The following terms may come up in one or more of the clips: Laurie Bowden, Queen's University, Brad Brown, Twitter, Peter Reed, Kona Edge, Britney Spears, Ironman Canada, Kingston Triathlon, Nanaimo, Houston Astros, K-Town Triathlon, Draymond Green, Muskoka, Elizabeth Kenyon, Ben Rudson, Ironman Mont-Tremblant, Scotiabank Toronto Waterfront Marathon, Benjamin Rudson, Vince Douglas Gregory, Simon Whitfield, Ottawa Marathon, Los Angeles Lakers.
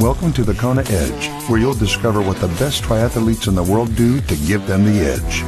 Welcome to the Kona Edge, where you'll discover what the best triathletes in the world do to give them the edge.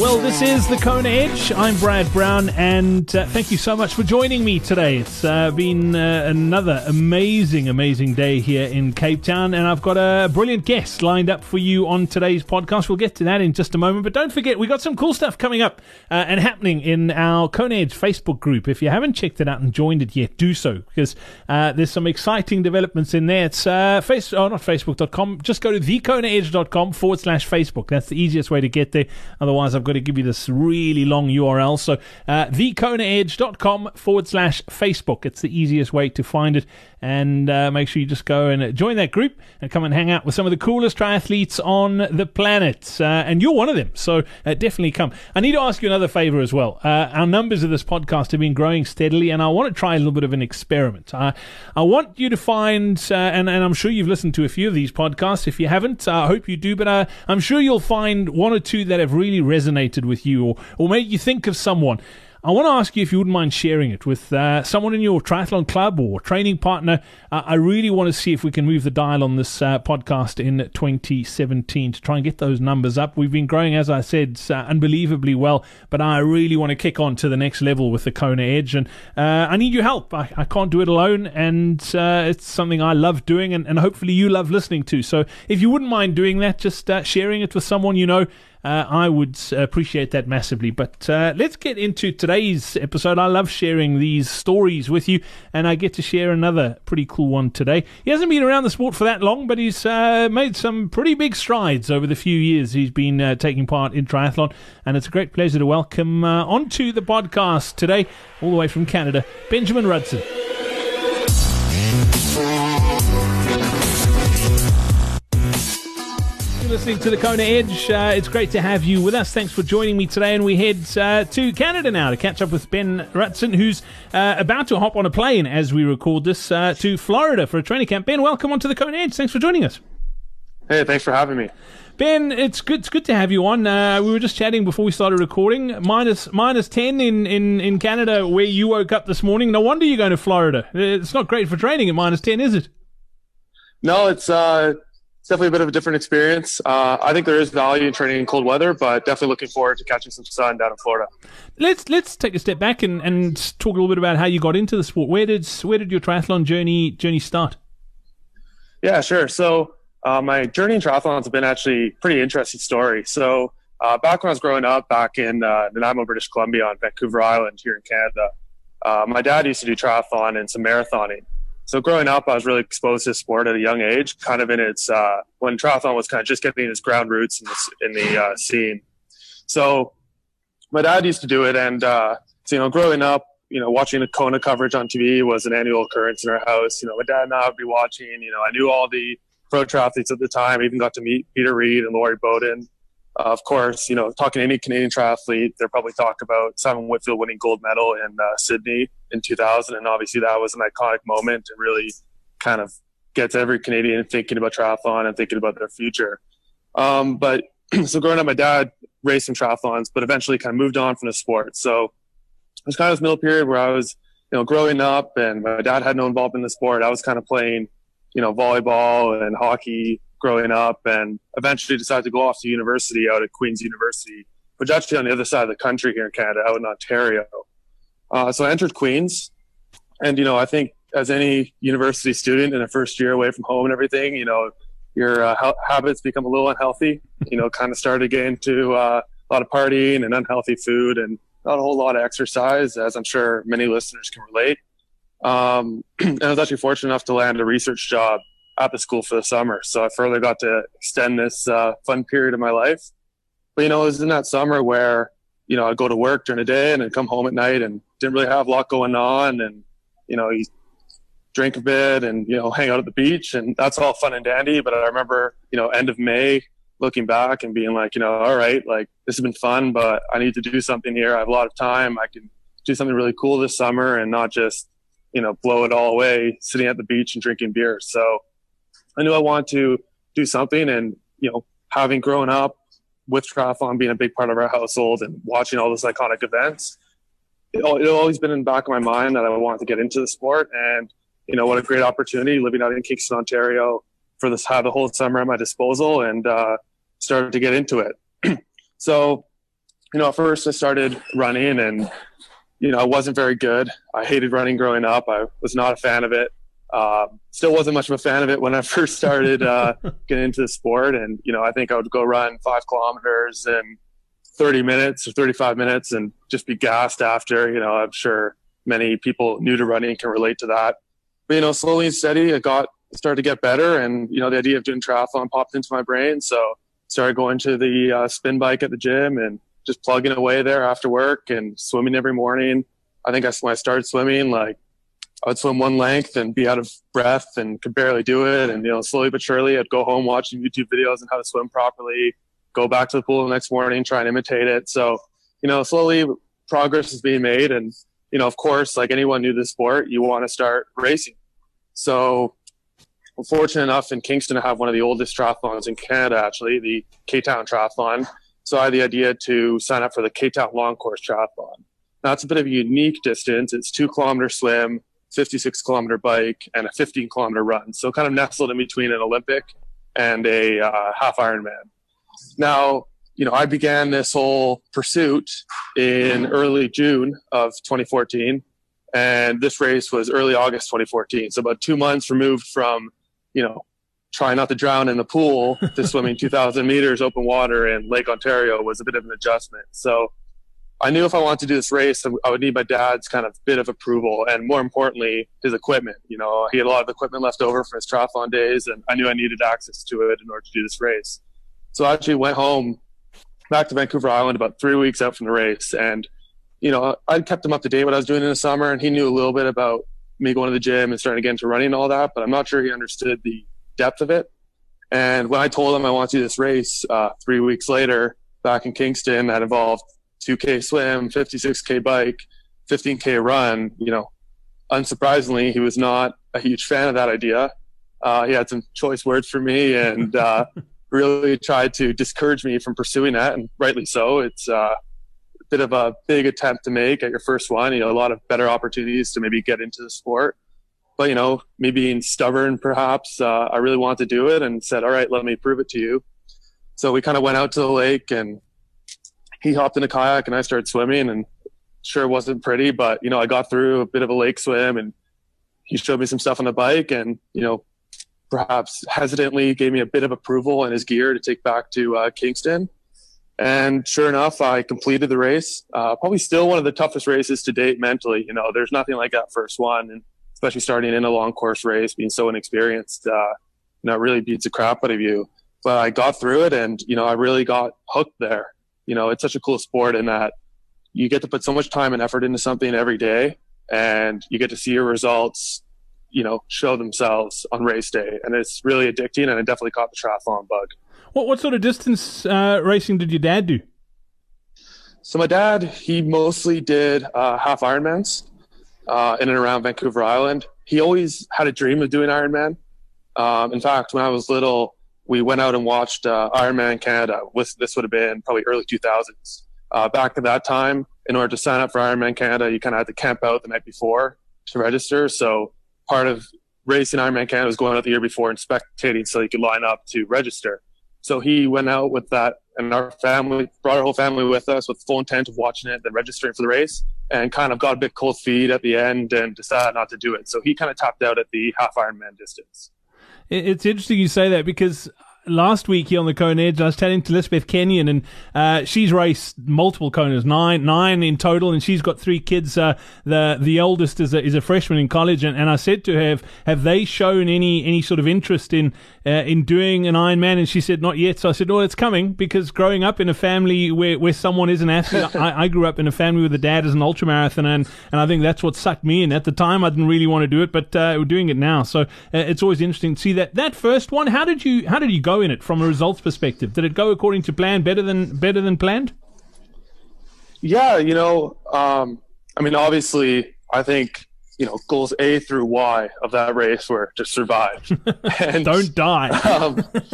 Well, this is the Kona Edge. I'm Brad Brown, and thank you so much for joining me today. It's been another amazing day here in Cape Town, and I've got a brilliant guest lined up for you on today's podcast. We'll get to that in just a moment, but don't forget, we got some cool stuff coming up and happening in our Kona Edge Facebook group. If you haven't checked it out and joined it yet, do so, because there's some exciting developments in there. It's not facebook.com, just go to thekonaedge.com/Facebook. That's the easiest way to get there. Otherwise, I've got to give you this really long URL. So thekonaedge.com/Facebook. It's the easiest way to find it. And make sure you just go and join that group and come and hang out with some of the coolest triathletes on the planet. And you're one of them, so definitely come. I need to ask you another favor as well. Our numbers of this podcast have been growing steadily, and I want to try a little bit of an experiment. I want you to find, and I'm sure you've listened to a few of these podcasts. If you haven't, I hope you do, but I'm sure you'll find one or two that have really resonated with you or made you think of someone. I want to ask you if you wouldn't mind sharing it with someone in your triathlon club or training partner. I really want to see if we can move the dial on this podcast in 2017 to try and get those numbers up. We've been growing, as I said, unbelievably well, but I really want to kick on to the next level with the Kona Edge, and I need your help. I can't do it alone, and it's something I love doing, and hopefully you love listening to. So if you wouldn't mind doing that, just sharing it with someone you know, I would appreciate that massively. But let's get into today's episode. I love sharing these stories with you, and I get to share another pretty cool one today. He hasn't been around the sport for that long, but he's made some pretty big strides over the few years he's been taking part in triathlon, and it's a great pleasure to welcome onto the podcast today, all the way from Canada, Benjamin Rudson. Listening to the Kona Edge. It's great to have you with us. Thanks for joining me today. And we head to Canada now to catch up with Ben Rudson, who's about to hop on a plane as we record this to Florida for a training camp. Ben, welcome onto the Kona Edge. Thanks for joining us. Hey, thanks for having me. Ben, it's good to have you on. We were just chatting before we started recording. Minus 10 in Canada where you woke up this morning. No wonder you're going to Florida. It's not great for training at minus 10, is it? No, it's definitely a bit of a different experience. I think there is value in training in cold weather, but definitely looking forward to catching some sun down in Florida. Let's take a step back and talk a little bit about how you got into the sport. Where did your triathlon journey start? Yeah, sure. So my journey in triathlon has been actually a pretty interesting story. So back when I was growing up, back in Nanaimo, British Columbia, on Vancouver Island here in Canada, my dad used to do triathlon and some marathoning. So growing up, I was really exposed to the sport at a young age, kind of in its when triathlon was kind of just getting its ground roots in the scene. So my dad used to do it, and growing up, watching the Kona coverage on TV was an annual occurrence in our house. My dad and I would be watching. I knew all the pro triathletes at the time. I even got to meet Peter Reed and Laurie Bowden. Of course, talking to any Canadian triathlete, they'll probably talk about Simon Whitfield winning gold medal in Sydney in 2000. And obviously that was an iconic moment and really kind of gets every Canadian thinking about triathlon and thinking about their future. But so growing up, my dad raced some triathlons, but eventually kind of moved on from the sport. So it was kind of this middle period where I was, growing up and my dad had no involvement in the sport. I was kind of playing, volleyball and hockey growing up, and eventually decided to go off to university out at Queen's University, which is actually on the other side of the country here in Canada, out in Ontario. So I entered Queen's, and, I think as any university student in the first year away from home and everything, your habits become a little unhealthy, kind of started getting into a lot of partying and unhealthy food and not a whole lot of exercise, as I'm sure many listeners can relate. And I was actually fortunate enough to land a research job at the school for the summer. So I further got to extend this fun period of my life. But, it was in that summer where, I'd go to work during the day and then come home at night and didn't really have a lot going on. And, you drink a bit and, hang out at the beach. And that's all fun and dandy. But I remember, end of May, looking back and being like, all right, like this has been fun, but I need to do something here. I have a lot of time. I can do something really cool this summer and not just, blow it all away sitting at the beach and drinking beer. So I knew I wanted to do something, and, having grown up with triathlon being a big part of our household and watching all those iconic events, it always been in the back of my mind that I wanted to get into the sport. And you know, what a great opportunity living out in Kingston, Ontario, for this, have the whole summer at my disposal, and started to get into it. So, you know, at first I started running, and, you know, I wasn't very good. I hated running growing up. I was not a fan of it. Still wasn't much of a fan of it when I first started getting into the sport. And, you know, I think I would go run 5 kilometers in 30 minutes or 35 minutes and just be gassed after. You know, I'm sure many people new to running can relate to that. But, you know, slowly and steady, I started to get better. And, you know, the idea of doing triathlon popped into my brain. So started going to the spin bike at the gym and just plugging away there after work and swimming every morning. I think when I started swimming, like, I would swim one length and be out of breath and could barely do it. And, you know, slowly but surely, I'd go home watching YouTube videos on how to swim properly, go back to the pool the next morning, try and imitate it. So, you know, slowly progress is being made. And, you know, of course, like anyone new to the sport, you want to start racing. So I'm fortunate enough in Kingston to have one of the oldest triathlons in Canada, actually, the K-Town Triathlon. So I had the idea to sign up for the K-Town Long Course Triathlon. Now, it's a bit of a unique distance. It's 2-kilometer swim, 56-kilometer bike, and a 15-kilometer run. So kind of nestled in between an Olympic and a half Ironman. Now, you know, I began this whole pursuit in early June of 2014, and this race was early August 2014. So about 2 months removed from, you know, trying not to drown in the pool to swimming 2,000 meters open water in Lake Ontario was a bit of an adjustment. So I knew if I wanted to do this race, I would need my dad's kind of bit of approval, and more importantly, his equipment. You know, he had a lot of equipment left over from his triathlon days, and I knew I needed access to it in order to do this race. So I actually went home back to Vancouver Island about 3 weeks out from the race, and, you know, I kept him up to date what I was doing in the summer, and he knew a little bit about me going to the gym and starting to get into running and all that, but I'm not sure he understood the depth of it. And when I told him I want to do this race 3 weeks later back in Kingston, that involved 2K swim, 56K bike, 15K run, you know, unsurprisingly, he was not a huge fan of that idea. He had some choice words for me and really tried to discourage me from pursuing that, and rightly so. It's a bit of a big attempt to make at your first one, you know, a lot of better opportunities to maybe get into the sport. But, you know, me being stubborn, perhaps, I really wanted to do it and said, all right, let me prove it to you. So we kind of went out to the lake, and he hopped in a kayak and I started swimming, and sure wasn't pretty, but, you know, I got through a bit of a lake swim, and he showed me some stuff on the bike, and, you know, perhaps hesitantly gave me a bit of approval in his gear to take back to Kingston. And sure enough, I completed the race. Probably still one of the toughest races to date mentally. You know, there's nothing like that first one, and especially starting in a long course race, being so inexperienced, you know, it really beats the crap out of you. But I got through it, and, you know, I really got hooked there. You know, it's such a cool sport in that you get to put so much time and effort into something every day, and you get to see your results, you know, show themselves on race day. And it's really addicting, and I definitely caught the triathlon bug. What sort of distance racing did your dad do? So my dad, he mostly did half Ironmans in and around Vancouver Island. He always had a dream of doing Ironman. In fact, when I was little, we went out and watched Ironman Canada. This would have been probably early 2000s. Back at that time, in order to sign up for Ironman Canada, you kind of had to camp out the night before to register. So part of racing Ironman Canada was going out the year before and spectating so you could line up to register. So he went out with that, and our family, brought our whole family with us with full intent of watching it, then registering for the race, and kind of got a bit cold feet at the end and decided not to do it. So he kind of topped out at the half Ironman distance. It's interesting you say that, because last week here on the Kona Edge, I was chatting to Elizabeth Kenyon, and she's raced multiple Konas, nine in total, and she's got three kids. The oldest is a freshman in college, and I said to her, have they shown any sort of interest in doing an Ironman? And she said, not yet. So I said, oh, it's coming, because growing up in a family where someone is an athlete, I grew up in a family with a dad as an ultramarathoner, and I think that's what sucked me in. At the time, I didn't really want to do it, but we're doing it now. So it's always interesting to see that first one. How did you go in it from a results perspective? Did it go according to plan, better than planned? Yeah, you know, I mean, obviously, I think, you know, goals A through Y of that race were to survive and don't die.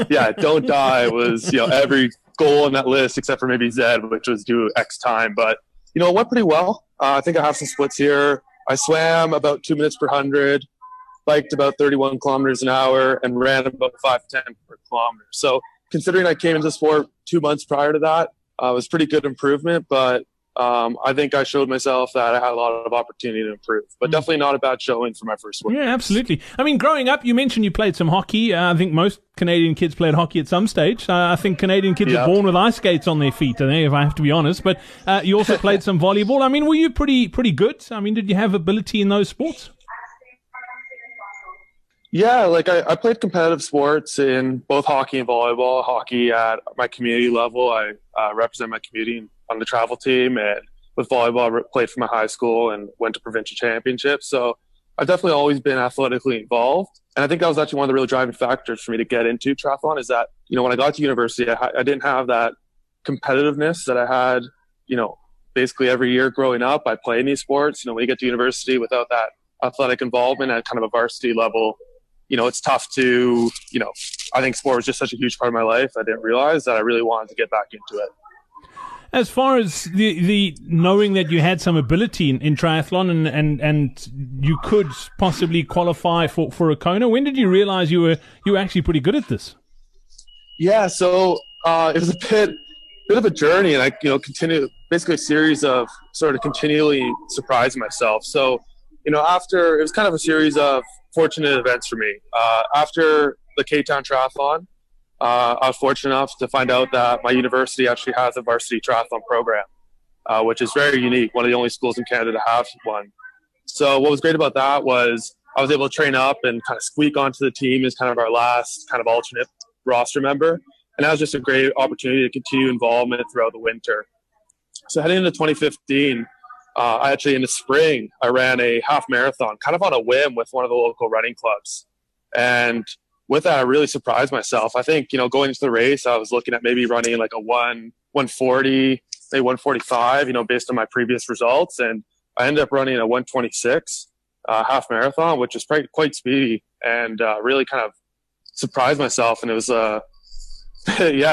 Yeah, don't die was, you know, every goal on that list except for maybe Z, which was do X time. But, you know, it went pretty well. I think I have some splits here. I swam about 2 minutes per 100. biked about 31 kilometers an hour, and ran about 5:10 per kilometer. So considering I came into the sport 2 months prior to that, it was pretty good improvement, but I think I showed myself that I had a lot of opportunity to improve, but definitely not a bad showing for my first win. Yeah, absolutely. I mean, growing up, you mentioned you played some hockey. I think most Canadian kids played hockey at some stage. I think Canadian kids are born with ice skates on their feet, if I have to be honest. But you also played some volleyball. I mean, were you pretty good? I mean, did you have ability in those sports? Yeah, like I played competitive sports in both hockey and volleyball. Hockey at my community level, I represent my community on the travel team, and with volleyball, I played for my high school and went to provincial championships. So I've definitely always been athletically involved, and I think that was actually one of the real driving factors for me to get into triathlon. Is that when I got to university, I didn't have that competitiveness that I had basically every year growing up. I played any sports. When you get to university without that athletic involvement at kind of a varsity level, it's tough to, I think sport was just such a huge part of my life. I didn't realize that I really wanted to get back into it. As far as the knowing that you had some ability in triathlon and you could possibly qualify for a Kona, when did you realize you were actually pretty good at this? Yeah, so it was a bit of a journey, and I continued basically a series of sort of continually surprising myself. So after it was kind of a series of fortunate events for me. After the K-Town Triathlon, I was fortunate enough to find out that my university actually has a varsity triathlon program, which is very unique. One of the only schools in Canada to have one. So what was great about that was I was able to train up and kind of squeak onto the team as kind of our last kind of alternate roster member. And that was just a great opportunity to continue involvement throughout the winter. So heading into 2015, I actually, in the spring, I ran a half marathon kind of on a whim with one of the local running clubs. And with that, I really surprised myself. I think, going into the race, I was looking at maybe running like a 1:140, maybe 1:45, based on my previous results. And I ended up running a 1:26 half marathon, which is quite speedy, and really kind of surprised myself. And it was, it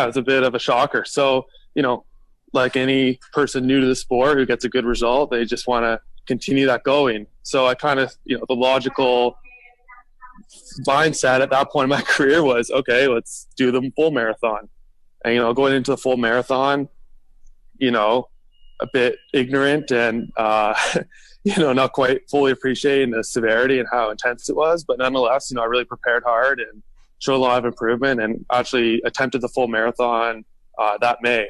was a bit of a shocker. So, like any person new to the sport who gets a good result, they just want to continue that going. So I kind of, the logical mindset at that point in my career was, okay, let's do the full marathon. And, going into the full marathon, a bit ignorant and, not quite fully appreciating the severity and how intense it was. But nonetheless, I really prepared hard and showed a lot of improvement, and actually attempted the full marathon that May.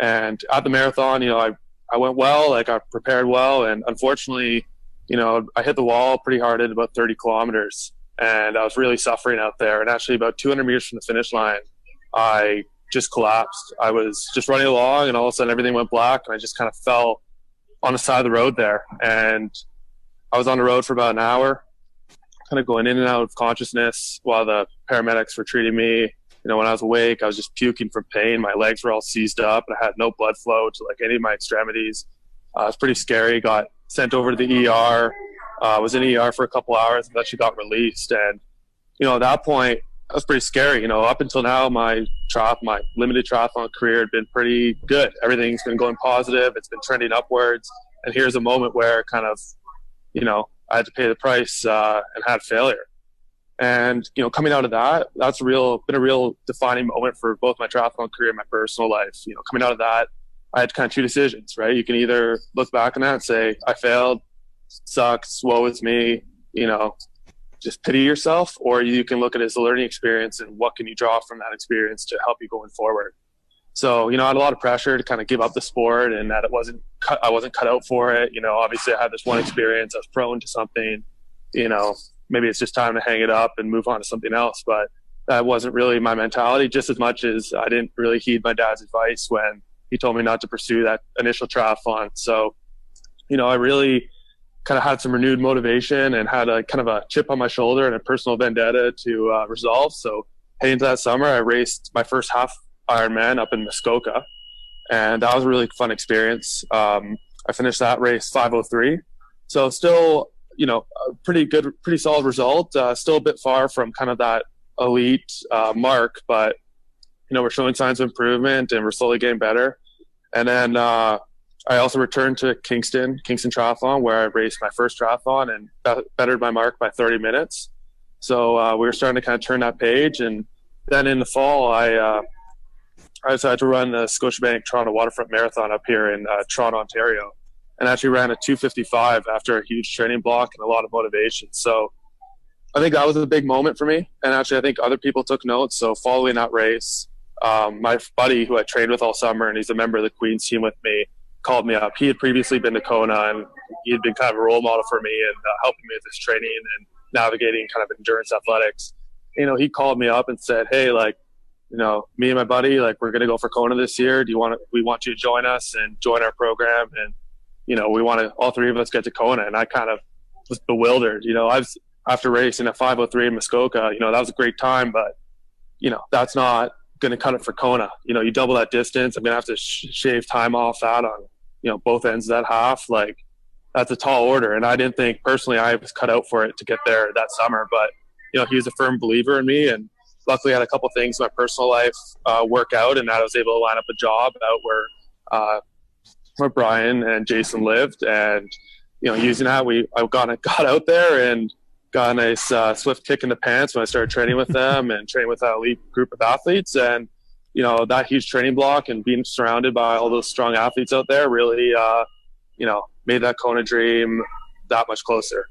And at the marathon, I went well, I prepared well. And unfortunately, I hit the wall pretty hard at about 30 kilometers. And I was really suffering out there. And actually about 200 meters from the finish line, I just collapsed. I was just running along, and all of a sudden everything went black. And I just kind of fell on the side of the road there. And I was on the road for about an hour, kind of going in and out of consciousness while the paramedics were treating me. When I was awake, I was just puking from pain. My legs were all seized up, and I had no blood flow to any of my extremities. It was pretty scary. Got sent over to the ER. Was in ER for a couple hours, and actually got released. And at that point, that was pretty scary. Up until now, my limited triathlon career had been pretty good. Everything's been going positive. It's been trending upwards. And here's a moment where kind of, I had to pay the price and had failure. And, coming out of that, that's been a real defining moment for both my triathlon career and my personal life. Coming out of that, I had kind of two decisions, right? You can either look back on that and say, I failed, sucks, woe is me, just pity yourself. Or you can look at it as a learning experience, and what can you draw from that experience to help you going forward? So, I had a lot of pressure to kind of give up the sport, and that I wasn't cut out for it. Obviously I had this one experience, I was prone to something, maybe it's just time to hang it up and move on to something else. But that wasn't really my mentality, just as much as I didn't really heed my dad's advice when he told me not to pursue that initial triathlon. So, I really kind of had some renewed motivation and had a kind of a chip on my shoulder and a personal vendetta to resolve. So heading into that summer, I raced my first half Ironman up in Muskoka, and that was a really fun experience. I finished that race 5:03. So still, a pretty good, pretty solid result. Still a bit far from kind of that elite mark, but we're showing signs of improvement, and we're slowly getting better. And then I also returned to Kingston Triathlon, where I raced my first triathlon and bettered my mark by 30 minutes. So we were starting to kind of turn that page. And then in the fall, I decided to run the Scotiabank Toronto Waterfront Marathon up here in Toronto, Ontario, and actually ran a 2:55 after a huge training block and a lot of motivation. So I think that was a big moment for me. And actually, I think other people took notes. So following that race, my buddy who I trained with all summer, and he's a member of the Queen's team with me, called me up. He had previously been to Kona, and he had been kind of a role model for me and helping me with this training and navigating kind of endurance athletics. You know, he called me up and said, "Hey, like, you know, me and my buddy, like, we're going to go for Kona this year. We want you to join us and join our program. And, you know, we want to, all three of us get to Kona." And I kind of was bewildered. You know, after racing at 5:03 in Muskoka, you know, that was a great time, but, you know, that's not going to cut it for Kona. You know, you double that distance. I'm going to have to shave time off that on, you know, both ends of that half. Like, that's a tall order. And I didn't think personally I was cut out for it to get there that summer, but, you know, he was a firm believer in me, and luckily I had a couple things in my personal life work out, and that I was able to line up a job out where Brian and Jason lived. And, you know, using that, I got out there and got a nice swift kick in the pants when I started training with them and training with that elite group of athletes. And, you know, that huge training block and being surrounded by all those strong athletes out there really, you know, made that Kona dream that much closer.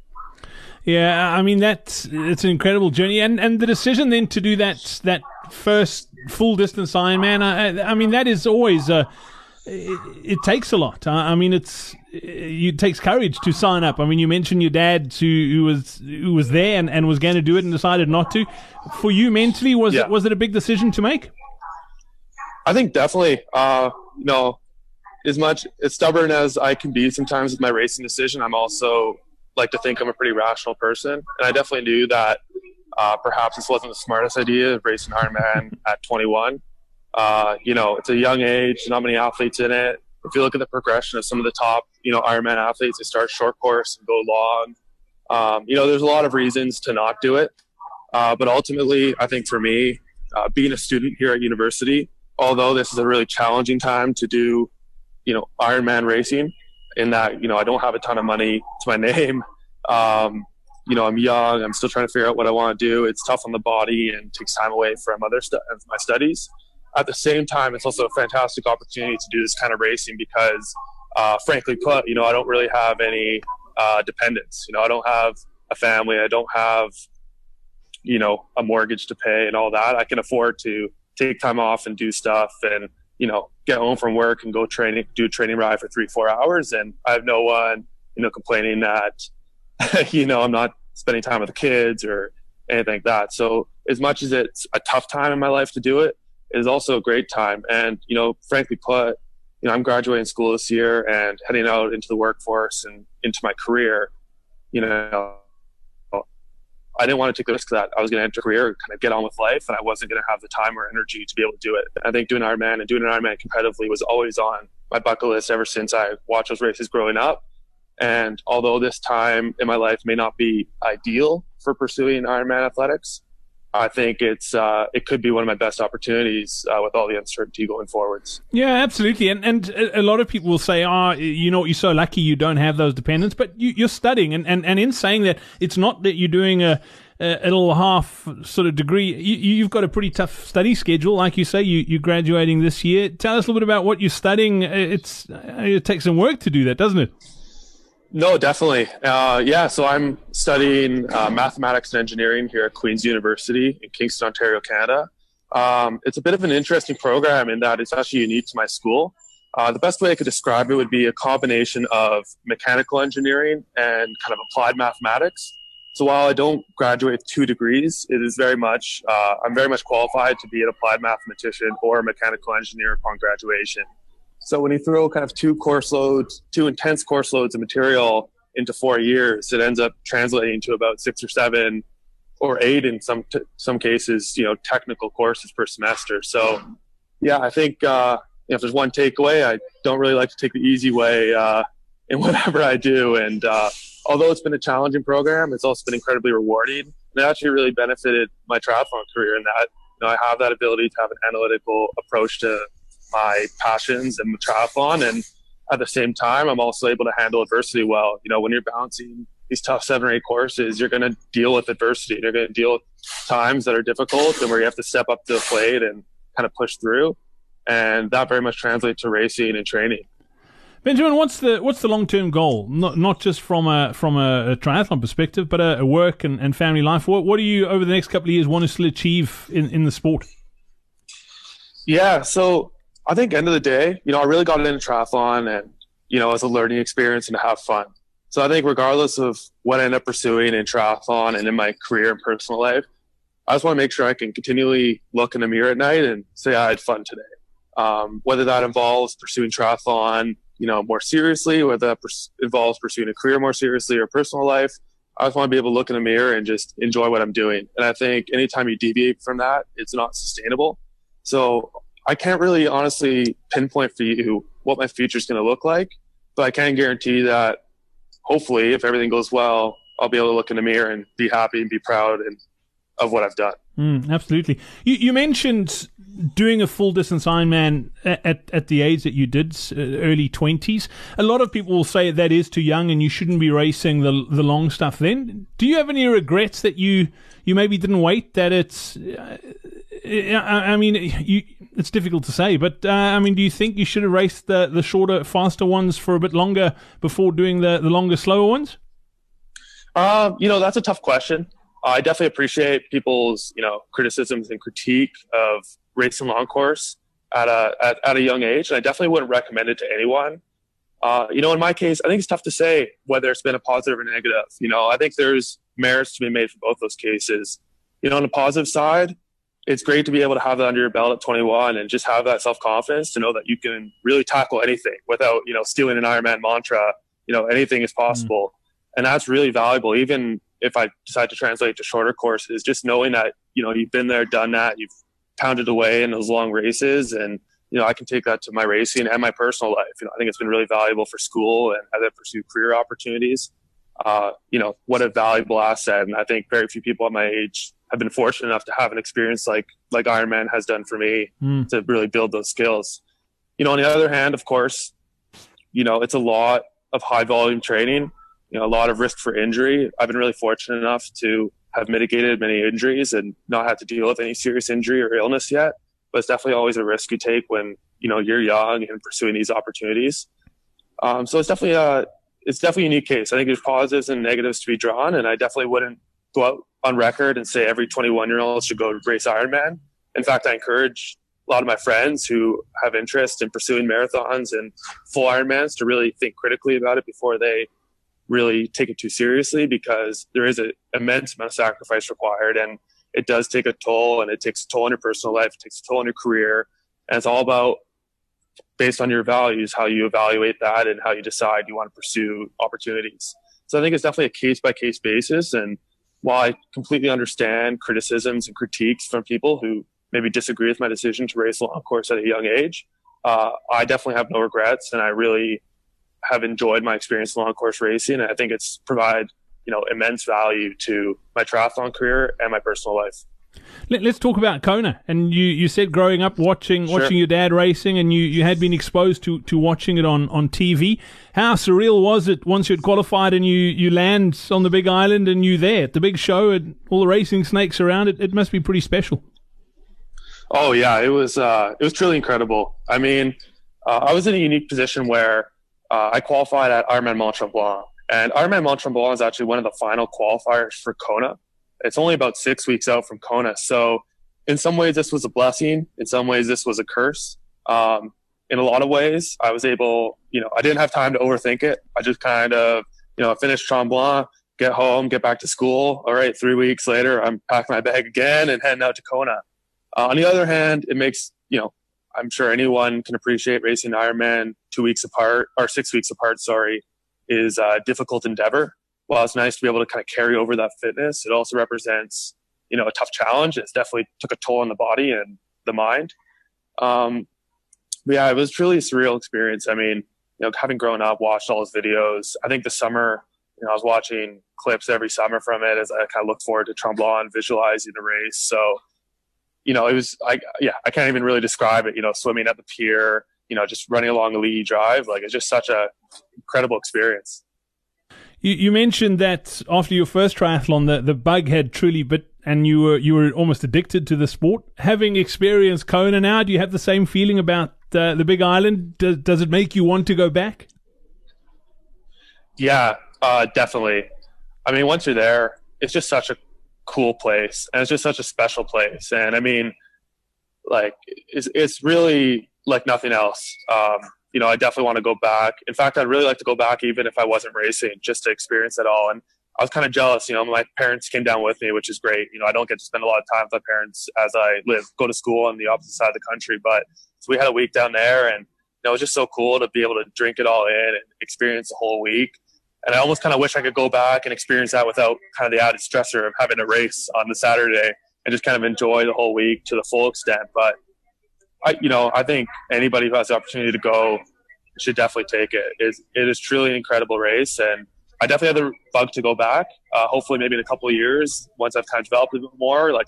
Yeah, I mean, it's an incredible journey. And the decision then to do that first full distance Ironman, I mean, that is always it takes a lot. I mean, it takes courage to sign up. I mean, you mentioned your dad who was there and was going to do it and decided not to. For you mentally, was it a big decision to make? I think definitely. You know, as stubborn as I can be sometimes with my racing decision, I'm also like to think I'm a pretty rational person. And I definitely knew that perhaps this wasn't the smartest idea, racing Ironman at 21. You know, it's a young age, not many athletes in it. If you look at the progression of some of the top, you know, Ironman athletes, they start short course and go long. You know, there's a lot of reasons to not do it. But ultimately, I think for me, being a student here at university, although this is a really challenging time to do, you know, Ironman racing, in that, you know, I don't have a ton of money to my name. You know, I'm young. I'm still trying to figure out what I want to do. It's tough on the body and takes time away from my studies. At the same time, it's also a fantastic opportunity to do this kind of racing because, frankly put, you know, I don't really have any dependents. You know, I don't have a family. I don't have, you know, a mortgage to pay and all that. I can afford to take time off and do stuff and, you know, get home from work and go do a training ride for 3-4 hours. And I have no one, you know, complaining that, you know, I'm not spending time with the kids or anything like that. So as much as it's a tough time in my life to do it, it is also a great time. And, you know, frankly put, you know, I'm graduating school this year and heading out into the workforce and into my career. You know, I didn't want to take the risk that I was going to enter a career and kind of get on with life, and I wasn't going to have the time or energy to be able to do it. I think doing an Ironman competitively was always on my bucket list ever since I watched those races growing up. And although this time in my life may not be ideal for pursuing Ironman athletics, I think it could be one of my best opportunities with all the uncertainty going forwards. Yeah, absolutely. And a lot of people will say, "Oh, you know, you're so lucky you don't have those dependents." But you're studying, and in saying that, it's not that you're doing a little half sort of degree. You've got a pretty tough study schedule, like you say. You're graduating this year. Tell us a little bit about what you're studying. It takes some work to do that, doesn't it? No, definitely. Yeah, so I'm studying mathematics and engineering here at Queen's University in Kingston, Ontario, Canada. It's a bit of an interesting program in that it's actually unique to my school. The best way I could describe it would be a combination of mechanical engineering and kind of applied mathematics. So while I don't graduate with 2 degrees, it is very much, I'm very much qualified to be an applied mathematician or a mechanical engineer upon graduation. So when you throw kind of two intense course loads of material into 4 years, it ends up translating to about 6 or 7 or 8 in some cases, you know, technical courses per semester. So yeah, I think if there's one takeaway, I don't really like to take the easy way in whatever I do. And although it's been a challenging program, it's also been incredibly rewarding. And it actually really benefited my triathlon career in that, you know, I have that ability to have an analytical approach to my passions and the triathlon, and at the same time, I'm also able to handle adversity well. You know, when you're balancing these tough 7 or 8 courses, you're going to deal with adversity. You're going to deal with times that are difficult and where you have to step up to the plate and kind of push through. And that very much translates to racing and training. Benjamin, what's the long-term goal? Not just from a triathlon perspective, but a work and family life. What do you, over the next couple of years, want to still achieve in the sport? Yeah, so I think end of the day, you know, I really got into triathlon and, you know, as a learning experience and to have fun. So I think regardless of what I end up pursuing in triathlon and in my career and personal life, I just want to make sure I can continually look in the mirror at night and say, I had fun today. Whether that involves pursuing triathlon, you know, more seriously, whether that involves pursuing a career more seriously or personal life, I just want to be able to look in the mirror and just enjoy what I'm doing. And I think anytime you deviate from that, it's not sustainable. So I can't really honestly pinpoint for you what my future is going to look like, but I can guarantee that hopefully if everything goes well, I'll be able to look in the mirror and be happy and be proud and of what I've done. Absolutely. You mentioned doing a full distance Ironman at the age that you did, early 20s. A lot of people will say that is too young and you shouldn't be racing the long stuff then. Do you have any regrets that you maybe didn't wait? That it's, I mean, it's difficult to say, but I mean, do you think you should have raced the shorter, faster ones for a bit longer before doing the longer, slower ones? You know, that's a tough question. I definitely appreciate people's, you know, criticisms and critique of racing long course at a young age. And I definitely wouldn't recommend it to anyone. You know, in my case, I think it's tough to say whether it's been a positive or negative. You know, I think there's merits to be made for both those cases. You know, on the positive side, it's great to be able to have that under your belt at 21 and just have that self-confidence to know that you can really tackle anything without, you know, stealing an Ironman mantra. You know, anything is possible. And that's really valuable. Even if I decide to translate to shorter courses, just knowing that, you know, you've been there, done that, you've pounded away in those long races. And, you know, I can take that to my racing and my personal life. You know, I think it's been really valuable for school and as I pursue career opportunities. You know, what a valuable asset. And I think very few people at my age have been fortunate enough to have an experience like Ironman has done for me to really build those skills. You know, on the other hand, of course, you know, it's a lot of high volume training. You know, a lot of risk for injury. I've been really fortunate enough to have mitigated many injuries and not have to deal with any serious injury or illness yet. But it's definitely always a risk you take when, you know, you're young and pursuing these opportunities. So it's definitely a unique case. I think there's positives and negatives to be drawn. And I definitely wouldn't go out on record and say every 21-year-old should go race Ironman. In fact, I encourage a lot of my friends who have interest in pursuing marathons and full Ironmans to really think critically about it before they really take it too seriously, because there is an immense amount of sacrifice required, and it does take a toll, and it takes a toll on your personal life, it takes a toll on your career, and it's all about, based on your values, how you evaluate that and how you decide you want to pursue opportunities. So I think it's definitely a case-by-case basis, and while I completely understand criticisms and critiques from people who maybe disagree with my decision to race long course at a young age, I definitely have no regrets, and I really have enjoyed my experience in long course racing. And I think it's provide, you know, immense value to my triathlon career and my personal life. Let's talk about Kona. And you said growing up watching your dad racing, and you had been exposed to watching it on TV. How surreal was it once you'd qualified and you land on the big island and you there at the big show and all the racing snakes around it? It must be pretty special. Oh yeah, it was truly incredible. I mean, I was in a unique position where I qualified at Ironman Mont-Tremblant, and Ironman Mont-Tremblant is actually one of the final qualifiers for Kona. It's only about 6 weeks out from Kona. So in some ways this was a blessing. In some ways this was a curse. In a lot of ways I was able, you know, I didn't have time to overthink it. I just kind of, you know, finished Tremblant, get home, get back to school. All right, 3 weeks later, I'm packing my bag again and heading out to Kona. On the other hand, it makes, you know, I'm sure anyone can appreciate racing Ironman 6 weeks apart, is a difficult endeavor. While it's nice to be able to kind of carry over that fitness, it also represents, you know, a tough challenge. It's definitely took a toll on the body and the mind. Yeah, it was truly a surreal experience. I mean, you know, having grown up, watched all his videos. I think the summer, you know, I was watching clips every summer from it as I kind of look forward to Tremblant, visualizing the race. So, you know, it was, I can't even really describe it, you know, swimming at the pier, you know, just running along the Lee Drive. Like, it's just such an incredible experience. You mentioned that after your first triathlon, the bug had truly bit, and you were almost addicted to the sport. Having experienced Kona now, do you have the same feeling about the Big Island? Does it make you want to go back? Yeah, definitely. I mean, once you're there, it's just such a cool place, and it's just such a special place. And I mean, like, it's really like nothing else. You know, I definitely want to go back. In fact, I'd really like to go back even if I wasn't racing, just to experience it all. And I was kind of jealous, you know, my parents came down with me, which is great. You know, I don't get to spend a lot of time with my parents as I go to school on the opposite side of the country. But so we had a week down there, and you know, it was just so cool to be able to drink it all in and experience the whole week. And I almost kind of wish I could go back and experience that without kind of the added stressor of having a race on the Saturday, and just kind of enjoy the whole week to the full extent. But I think anybody who has the opportunity to go should definitely take it. It is truly an incredible race, and I definitely have the bug to go back. Hopefully, maybe in a couple of years, once I've kind of developed a bit more. Like,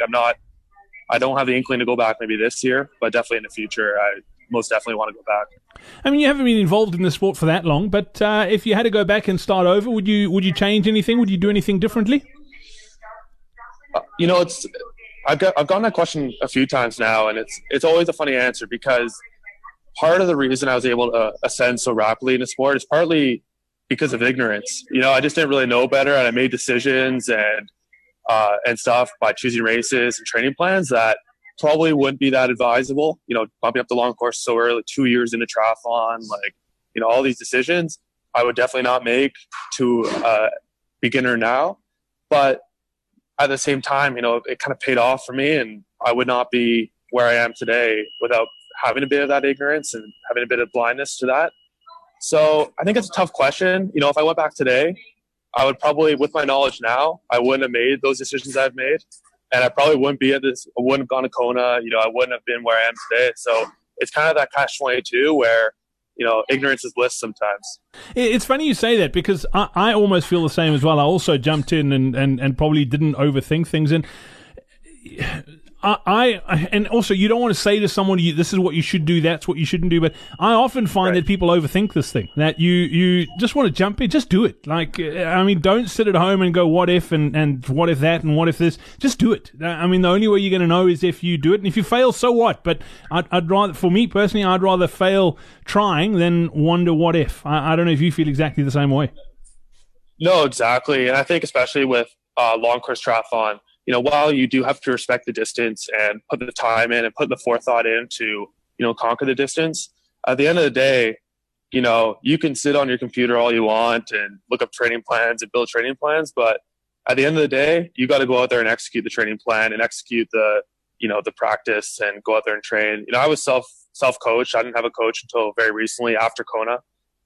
I don't have the inkling to go back maybe this year, but definitely in the future, I most definitely want to go back. I mean, you haven't been involved in the sport for that long, but if you had to go back and start over, would you change anything? Would you do anything differently? You know, I've gotten that question a few times now, and it's always a funny answer, because part of the reason I was able to ascend so rapidly in the sport is partly because of ignorance. You know, I just didn't really know better, and I made decisions and stuff by choosing races and training plans that probably wouldn't be that advisable. You know, bumping up the long course so early, 2 years into triathlon, like, you know, all these decisions I would definitely not make to a beginner now. But at the same time, you know, it kind of paid off for me, and I would not be where I am today without having a bit of that ignorance and having a bit of blindness to that. So I think it's a tough question. You know, if I went back today, I would probably, with my knowledge now, I wouldn't have made those decisions I've made, and I probably wouldn't be at this. I wouldn't have gone to Kona. You know, I wouldn't have been where I am today. So it's kind of that catch-22 where, you know, ignorance is bliss sometimes. It's funny you say that, because I almost feel the same as well. I also jumped in and probably didn't overthink things. And and also, you don't want to say to someone, this is what you should do, that's what you shouldn't do. But I often find that people overthink this thing, that you just want to jump in, just do it. Like, I mean, don't sit at home and go, what if, and what if that, and what if this. Just do it. I mean, the only way you're going to know is if you do it. And if you fail, so what? But I'd rather, for me personally, I'd rather fail trying than wonder what if. I don't know if you feel exactly the same way. No, exactly. And I think especially with long course triathlon, you know, while you do have to respect the distance and put the time in and put the forethought in to, you know, conquer the distance, at the end of the day, you know, you can sit on your computer all you want and look up training plans and build training plans. But at the end of the day, you got to go out there and execute the training plan and execute the, you know, the practice, and go out there and train. You know, I was self-coached. I didn't have a coach until very recently after Kona.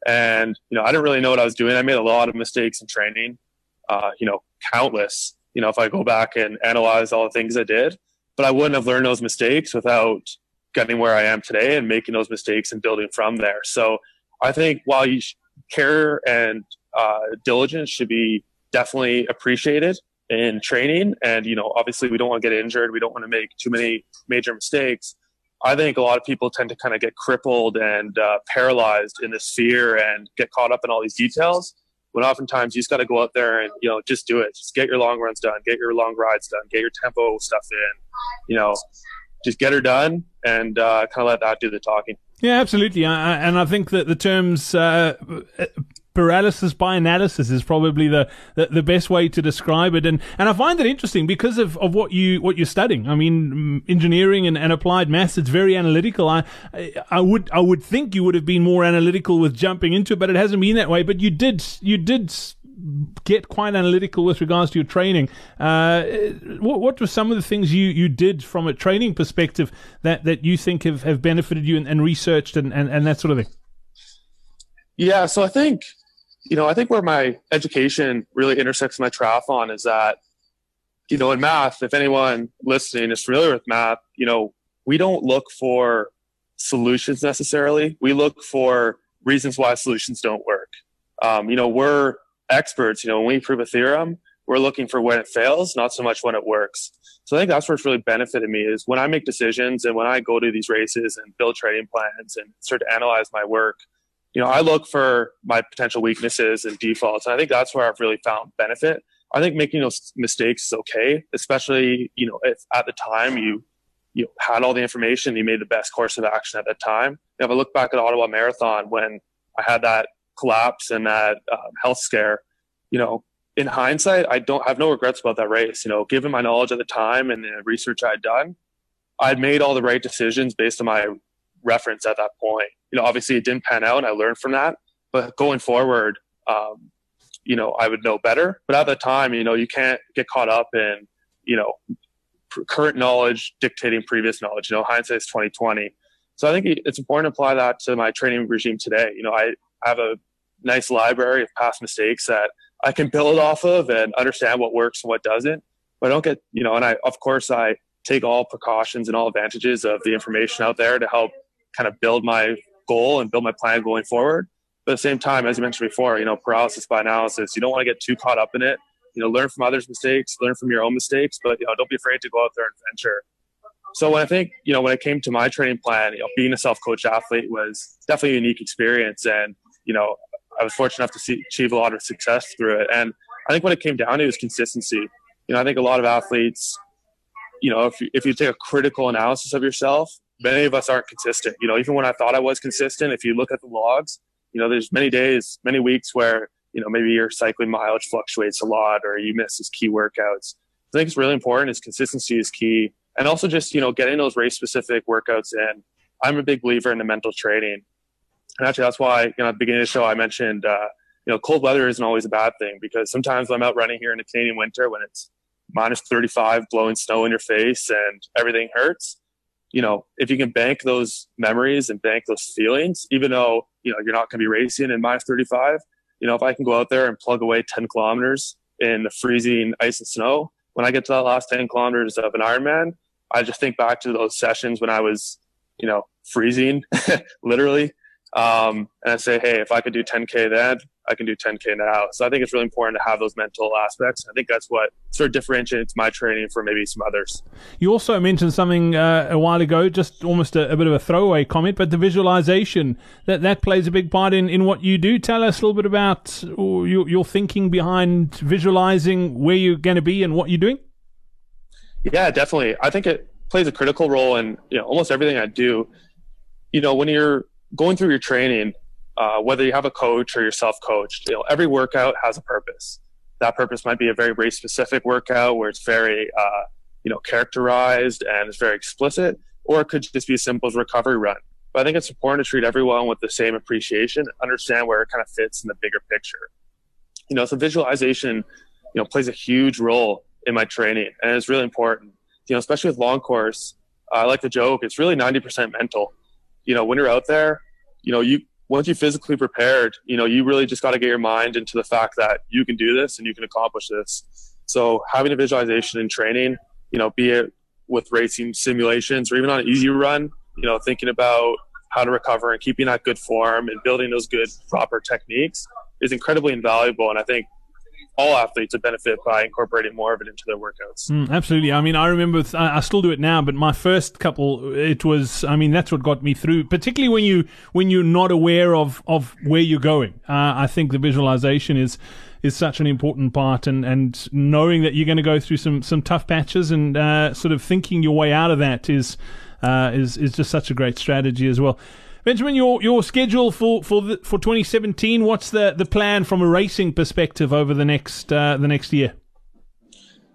And, you know, I didn't really know what I was doing. I made a lot of mistakes in training, you know, countless. You know, if I go back and analyze all the things I did, but I wouldn't have learned those mistakes without getting where I am today and making those mistakes and building from there. So I think while care and diligence should be definitely appreciated in training, and, you know, obviously we don't want to get injured, we don't want to make too many major mistakes. I think a lot of people tend to kind of get crippled and paralyzed in this fear and get caught up in all these details, when oftentimes you just got to go out there and, you know, just do it. Just get your long runs done, get your long rides done, get your tempo stuff in, you know, just get her done, and kind of let that do the talking. Yeah, absolutely. And I think that the terms paralysis by analysis is probably the best way to describe it. And I find it interesting because of what you're studying. I mean, engineering and applied maths, it's very analytical. I would think you would have been more analytical with jumping into it, but it hasn't been that way. But you did get quite analytical with regards to your training. What were some of the things you did from a training perspective that you think have benefited you and researched and that sort of thing? Yeah, so I think where my education really intersects my triathlon is that, you know, in math, if anyone listening is familiar with math, you know, we don't look for solutions necessarily. We look for reasons why solutions don't work. You know, we're experts. You know, when we prove a theorem, we're looking for when it fails, not so much when it works. So I think that's what's really benefited me is when I make decisions and when I go to these races and build training plans and start to analyze my work, you know, I look for my potential weaknesses and defaults. And I think that's where I've really found benefit. I think making those mistakes is okay, especially, you know, if at the time you had all the information, you made the best course of action at that time. You know, if I look back at Ottawa Marathon, when I had that collapse and that health scare, you know, in hindsight, I have no regrets about that race. You know, given my knowledge at the time and the research I'd done, I'd made all the right decisions based on my reference at that point. You know, obviously it didn't pan out and I learned from that, but going forward, you know, I would know better. But at the time, you know, you can't get caught up in, you know, current knowledge dictating previous knowledge. You know, hindsight is 20/20. So I think it's important to apply that to my training regime today. You know, I have a nice library of past mistakes that I can build off of and understand what works and what doesn't, but I don't get, you know, and I, of course, take all precautions and all advantages of the information out there to help kind of build my goal and build my plan going forward. But at the same time, as you mentioned before, you know, paralysis by analysis, you don't want to get too caught up in it. You know, learn from others' mistakes, learn from your own mistakes, but, you know, don't be afraid to go out there and venture. So when I think, you know, when it came to my training plan, you know, being a self-coached athlete was definitely a unique experience. And, you know, I was fortunate enough to achieve a lot of success through it. And I think when it came down to it was consistency. You know, I think a lot of athletes, you know, if you take a critical analysis of yourself, many of us aren't consistent. You know, even when I thought I was consistent, if you look at the logs, you know, there's many days, many weeks where, you know, maybe your cycling mileage fluctuates a lot or you miss these key workouts. I think it's really important is consistency is key. And also just, you know, getting those race-specific workouts in. I'm a big believer in the mental training. And actually, that's why, you know, at the beginning of the show, I mentioned, you know, cold weather isn't always a bad thing, because sometimes when I'm out running here in the Canadian winter when it's minus 35, blowing snow in your face and everything hurts, you know, if you can bank those memories and bank those feelings, even though, you know, you're not going to be racing in minus 35, you know, if I can go out there and plug away 10 kilometers in the freezing ice and snow, when I get to that last 10 kilometers of an Ironman, I just think back to those sessions when I was, you know, freezing, literally. And I say, hey, if I could do 10K then, I can do 10K now. So I think it's really important to have those mental aspects. I think that's what sort of differentiates my training from maybe some others. You also mentioned something a while ago, just almost a bit of a throwaway comment, but the visualization, that plays a big part in what you do. Tell us a little bit about your thinking behind visualizing where you're going to be and what you're doing. Yeah, definitely. I think it plays a critical role in, you know, almost everything I do. You know, when you're going through your training, whether you have a coach or you're self-coached, you know, every workout has a purpose. That purpose might be a very race-specific workout where it's very, you know, characterized and it's very explicit, or it could just be as simple as recovery run. But I think it's important to treat everyone with the same appreciation, understand where it kind of fits in the bigger picture. You know, so visualization, you know, plays a huge role in my training, and it's really important. You know, especially with long course, I like to joke, it's really 90% mental. You know, when you're out there, you know, once you're physically prepared, you know, you really just got to get your mind into the fact that you can do this and you can accomplish this. So having a visualization in training, you know, be it with racing simulations or even on an easy run, you know, thinking about how to recover and keeping that good form and building those good proper techniques is incredibly invaluable. And I think all athletes would benefit by incorporating more of it into their workouts. Absolutely. I mean, I remember, I still do it now, but my first couple, it was, I mean, that's what got me through, particularly when you're not aware of where you're going. I think the visualization is such an important part, and knowing that you're going to go through some tough patches and sort of thinking your way out of that is just such a great strategy as well. Benjamin, your schedule for 2017, what's the plan from a racing perspective over the next year?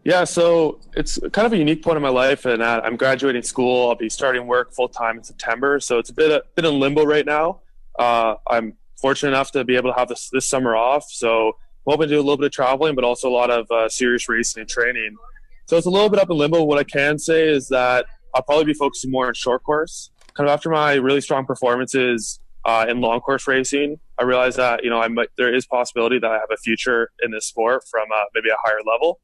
Yeah, so it's kind of a unique point in my life, and I'm graduating school. I'll be starting work full time in September, so it's a bit in limbo right now. I'm fortunate enough to be able to have this summer off, so I'm hoping to do a little bit of traveling, but also a lot of serious racing and training. So it's a little bit up in limbo. What I can say is that I'll probably be focusing more on short course. Kind of after my really strong performances in long course racing, I realized that, you know, there is possibility that I have a future in this sport from maybe a higher level.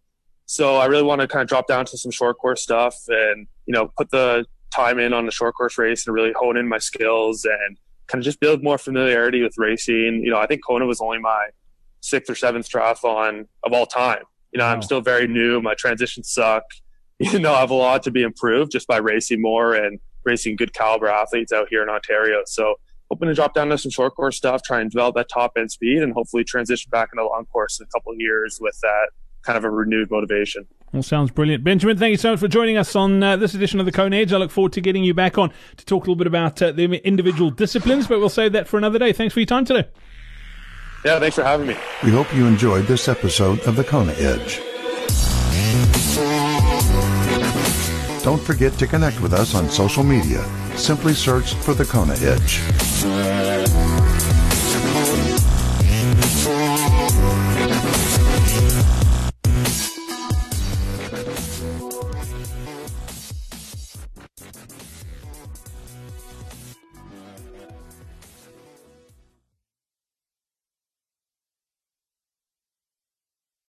So I really want to kind of drop down to some short course stuff and, you know, put the time in on the short course race and really hone in my skills and kind of just build more familiarity with racing. You know, I think Kona was only my 6th or 7th triathlon of all time. I'm still very new. My transitions suck. I have a lot to be improved just by racing more and racing good caliber athletes out here in Ontario. So hoping to drop down to some short course stuff, try and develop that top end speed, and hopefully transition back into long course in a couple of years with that kind of a renewed motivation. Well, sounds brilliant. Benjamin, thank you so much for joining us on this edition of the Kona Edge. I look forward to getting you back on to talk a little bit about the individual disciplines, but we'll save that for another day. Thanks for your time today. Yeah, thanks for having me. We hope you enjoyed this episode of the Kona Edge. Don't forget to connect with us on social media. Simply search for the Kona Edge.